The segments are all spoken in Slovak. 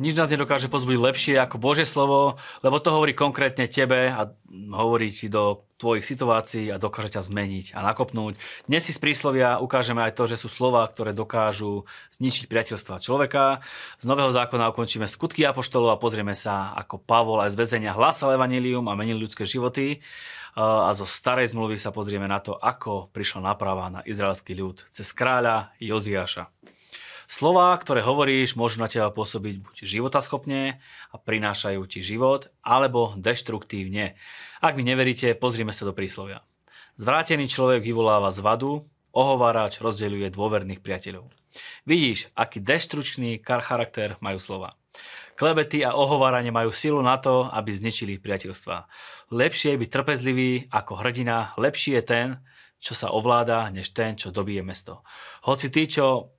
nič nás nedokáže pozbudiť lepšie ako Božie slovo, lebo to hovorí konkrétne tebe a hovorí ti do tvojich situácií a dokáže ťa zmeniť a nakopnúť. Dnes si z príslovia ukážeme aj to, že sú slová, ktoré dokážu zničiť priateľstva človeka. Z Nového zákona ukončíme skutky apoštolov a pozrieme sa, ako Pavol aj z väzenia hlásal evanjelium a menil ľudské životy. A zo starej zmluvy sa pozrieme na to, ako prišla náprava na izraelský ľud cez kráľa Joziáša. Slová, ktoré hovoríš, môžu na teba pôsobiť buď životaschopne a prinášajú ti život, alebo deštruktívne. Ak mi neveríte, pozrime sa do príslovia. Zvrátený človek vyvoláva zvadu, ohovárač rozdeľuje dôverných priateľov. Vidíš, aký deštručný charakter majú slová. Klebety a ohováranie majú silu na to, aby zničili priateľstvá. Lepšie je byť trpezlivý ako hrdina, lepší je ten, čo sa ovláda, než ten, čo dobije mesto. Hoci tí, čo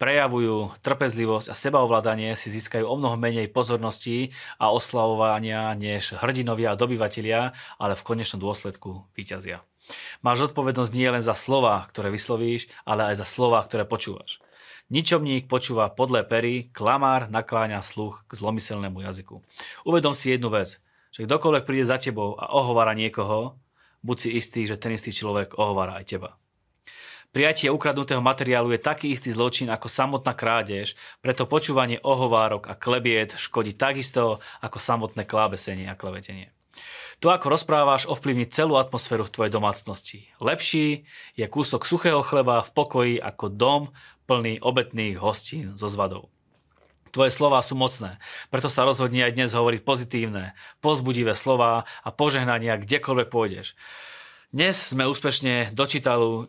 prejavujú trpezlivosť a sebaovládanie, si získajú o mnoho menej pozornosti a oslavovania než hrdinovia a dobyvatelia, ale v konečnom dôsledku víťazia. Máš zodpovednosť nie len za slova, ktoré vyslovíš, ale aj za slova, ktoré počúvaš. Ničomník počúva podlé pery, klamár nakláňa sluch k zlomyselnému jazyku. Uvedom si jednu vec, že kdokoľvek príde za tebou a ohovára niekoho, buď si istý, že ten istý človek ohovára aj teba. Prijatie ukradnutého materiálu je taký istý zločin ako samotná krádež, preto počúvanie ohovárok a klebiet škodí takisto ako samotné klábesenie a klevetenie. To, ako rozprávaš, ovplyvní celú atmosféru v tvojej domácnosti. Lepší je kúsok suchého chleba v pokoji ako dom plný obetných hostín so zvadou. Tvoje slová sú mocné, preto sa rozhodni aj dnes hovoriť pozitívne, povzbudivé slová a požehnania kdekoľvek pôjdeš. Dnes sme úspešne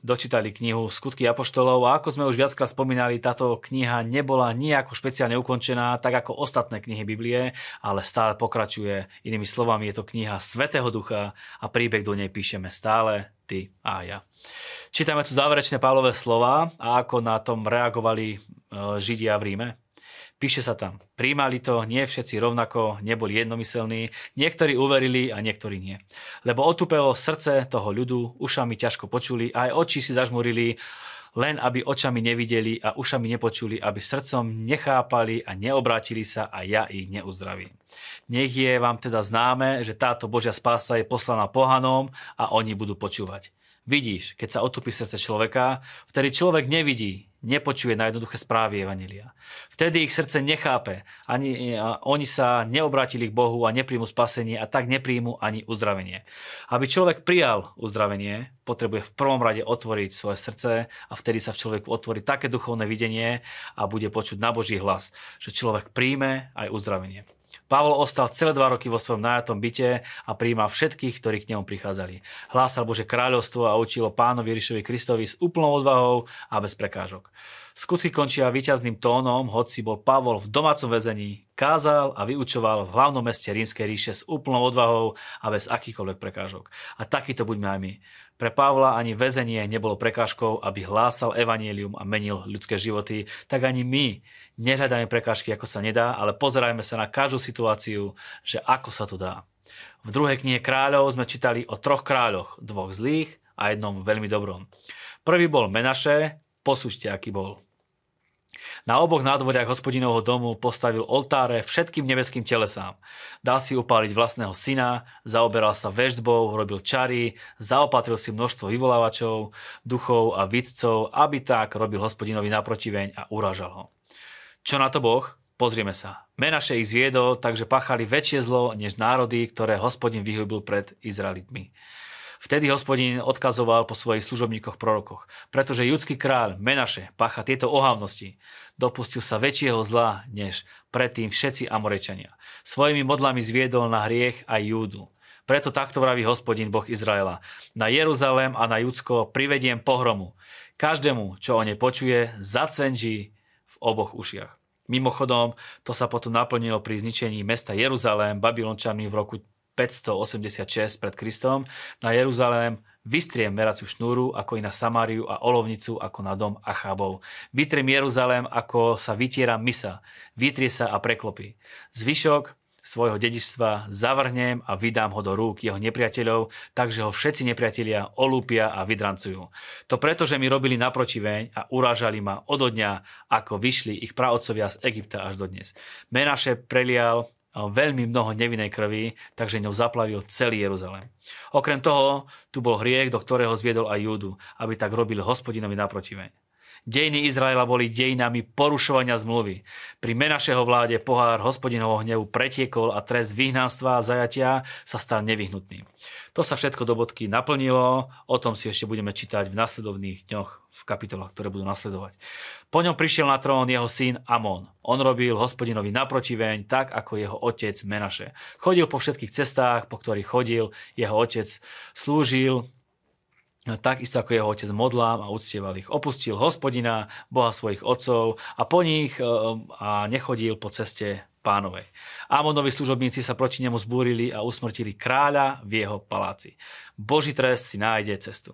dočítali knihu Skutky apoštolov a ako sme už viackrát spomínali, táto kniha nebola nejako špeciálne ukončená, tak ako ostatné knihy Biblie, ale stále pokračuje. Inými slovami, je to kniha Svätého Ducha a príbeh do nej píšeme stále ty a ja. Čítame tu záverečné Pavlové slova a ako na tom reagovali Židia v Ríme. Píše sa tam, prijímali to, nie všetci rovnako, neboli jednomyselní, niektorí uverili a niektorí nie. Lebo otupelo srdce toho ľudu, ušami ťažko počuli a aj oči si zažmurili, len aby očami nevideli a ušami nepočuli, aby srdcom nechápali a neobrátili sa a ja ich neuzdravím. Nech je vám teda známe, že táto Božia spása je poslaná pohanom a oni budú počúvať. Vidíš, keď sa otupí srdce človeka, vtedy človek nevidí, nepočuje na jednoduché správy evanjelia. Vtedy ich srdce nechápe, oni sa neobrátili k Bohu a nepríjmu spasenie a tak nepríjmu ani uzdravenie. Aby človek prijal uzdravenie, potrebuje v prvom rade otvoriť svoje srdce a vtedy sa v človeku otvorí také duchovné videnie a bude počuť na Boží hlas, že človek príjme aj uzdravenie. Pavol ostal celé 2 roky vo svojom najatom byte a prijímal všetkých, ktorí k nemu prichádzali. Hlásal Božie kráľovstvo a učilo Pánovi Ježišovi Kristovi s úplnou odvahou a bez prekážok. Skutky končia víťazným tónom, hoci bol Pavol v domácom väzení, kázal a vyučoval v hlavnom meste Rímskej ríše s úplnou odvahou a bez akýchkoľvek prekážok. A takýto buďme aj my. Pre Pavla ani väzenie nebolo prekážkou, aby hlásal evanjelium a menil ľudské životy, tak ani my nehľadáme prekážky, ako sa nedá, ale pozerajme sa na každú situáciu, že ako sa to dá. V druhej knihe Kráľov sme čítali o 3 kráľoch, 2 zlých a 1 veľmi dobrom. Prvý bol Menaše, posúďte, aký bol. Na oboch nádvoriach Hospodinovho domu postavil oltáre všetkým nebeským telesám. Dal si upáliť vlastného syna, zaoberal sa veštbou, robil čary, zaopatril si množstvo vyvolávačov, duchov a vidcov, aby tak robil Hospodinovi naprotiveň a urážal ho. Čo na to Boh? Pozrieme sa. Menaše ich zviedol, takže páchali väčšie zlo než národy, ktoré Hospodin vyhubil pred Izraelitmi. Vtedy Hospodin odkazoval po svojich služobníkoch prorokoch, pretože judský kráľ Menaše pácha tieto ohavnosti. Dopustil sa väčšieho zla, než predtým všetci Amorečania. Svojimi modlami zviedol na hriech aj Júdu. Preto takto vraví Hospodin, Boh Izraela. Na Jeruzalém a na Judsko privediem pohromu. Každému, čo o nej počuje, zacvenží v oboch ušiach. Mimochodom, to sa potom naplnilo pri zničení mesta Jeruzalém Babylončanmi v roku 586 pred Kristom. Na Jeruzalém vystriem meraciu šnúru ako i na Samáriu a olovnicu ako na dom Achabov. Vytriem Jeruzalém ako sa vytiera misa, vytrie sa a preklopí. Zvyšok svojho dedičstva zavrhnem a vydám ho do rúk jeho nepriateľov, takže ho všetci nepriatelia olúpia a vydrancujú. To preto, že mi robili naprotiveň a urážali ma od dňa, ako vyšli ich praotcovia z Egypta až do dnes. Menaše prelial veľmi mnoho nevinnej krvi, takže ňou zaplavil celý Jeruzalem. Okrem toho, tu bol hriech, do ktorého zviedol aj Júdu, aby tak robil Hospodinovi naprotiveň. Dejiny Izraela boli dejinami porušovania zmluvy. Pri Menašeho vláde pohár Hospodinovho hnevu pretiekol a trest vyhnanstva a zajatia sa stal nevyhnutným. To sa všetko do bodky naplnilo, o tom si ešte budeme čítať v nasledovných dňoch v kapitolách, ktoré budú nasledovať. Po ňom prišiel na trón jeho syn Amon. On robil Hospodinovi naprotiveň, tak ako jeho otec Menaše. Chodil po všetkých cestách, po ktorých chodil, jeho otec slúžil, takisto ako jeho otec modlám a uctieval ich. Opustil Hospodina, Boha svojich otcov a po nich a nechodil po ceste Pánovej. Amonovi služobníci sa proti nemu zbúrili a usmrtili kráľa v jeho paláci. Boží trest si nájde cestu.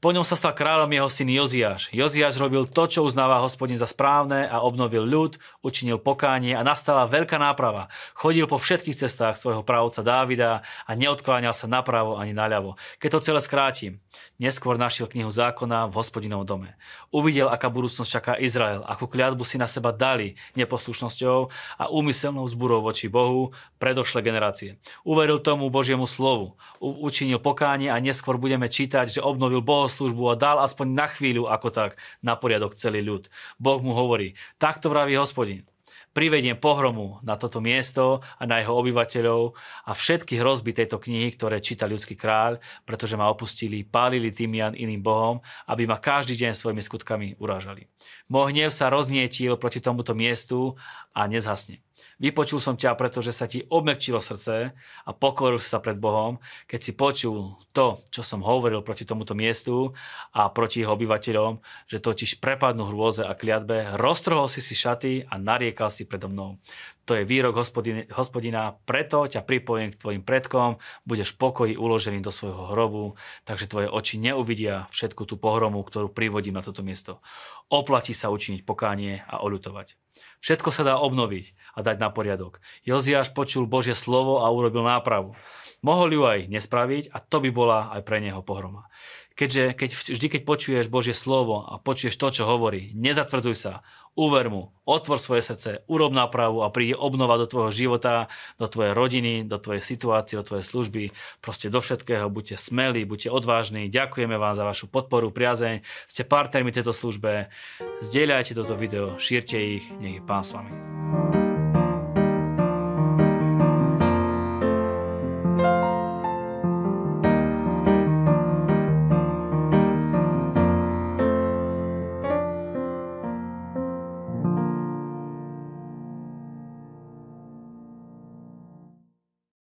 Po ňom sa stal kráľom jeho syn Joziáš. Joziáš robil to, čo uznáva Hospodin za správne a obnovil ľud, učinil pokánie a nastala veľká náprava. Chodil po všetkých cestách svojho pravca Dávida a neodkláňal sa napravo ani naľavo. Keď to celé skrátim, neskôr našiel knihu zákona v Hospodinovom dome. Uvidel, aká budúcnosť čaká Izrael, akú kľatbu si na seba dali neposlušnosťou a úmyselnou zburou voči Bohu predošlé generácie. Uveril tomu Božiemu slovu, učinil pokánie a neskôr budeme čítať, že obnovil Boha službu a dal aspoň na chvíľu ako tak na poriadok celý ľud. Boh mu hovorí, takto vraví Hospodin, privediem pohromu na toto miesto a na jeho obyvateľov a všetky hrozby tejto knihy, ktoré číta ľudský kráľ, pretože ma opustili, pálili tymian iným bohom, aby ma každý deň svojimi skutkami urážali. Môj hnev sa roznietil proti tomuto miestu a nezhasne. Vypočul som ťa, pretože sa ti obmekčilo srdce a pokoril si sa pred Bohom, keď si počul to, čo som hovoril proti tomuto miestu a proti jeho obyvateľom, že totiž prepadnú hrôze a kliatbe, roztrhol si šaty a nariekal si predo mnou. To je výrok Hospodina, preto ťa pripojím k tvojim predkom, budeš v pokoji uložený do svojho hrobu, takže tvoje oči neuvidia všetku tú pohromu, ktorú privodím na toto miesto. Oplatí sa učiniť pokánie a oľutovať. Všetko sa dá obnoviť a dať na poriadok. Joziáš počul Božie slovo a urobil nápravu. Mohol ju aj nespraviť a to by bola aj pre neho pohroma. Vždy, keď počuješ Božie slovo a počuješ to, čo hovorí, nezatvrdzuj sa, uver mu, otvor svoje srdce, urob nápravu a príde obnova do tvojho života, do tvojej rodiny, do tvojej situácie, do tvojej služby. Proste do všetkého buďte smelí, buďte odvážni. Ďakujeme vám za vašu podporu, priazeň. Ste partnermi tejto službe. Zdieľajte toto video, šírte ich, nech je Pán s vami.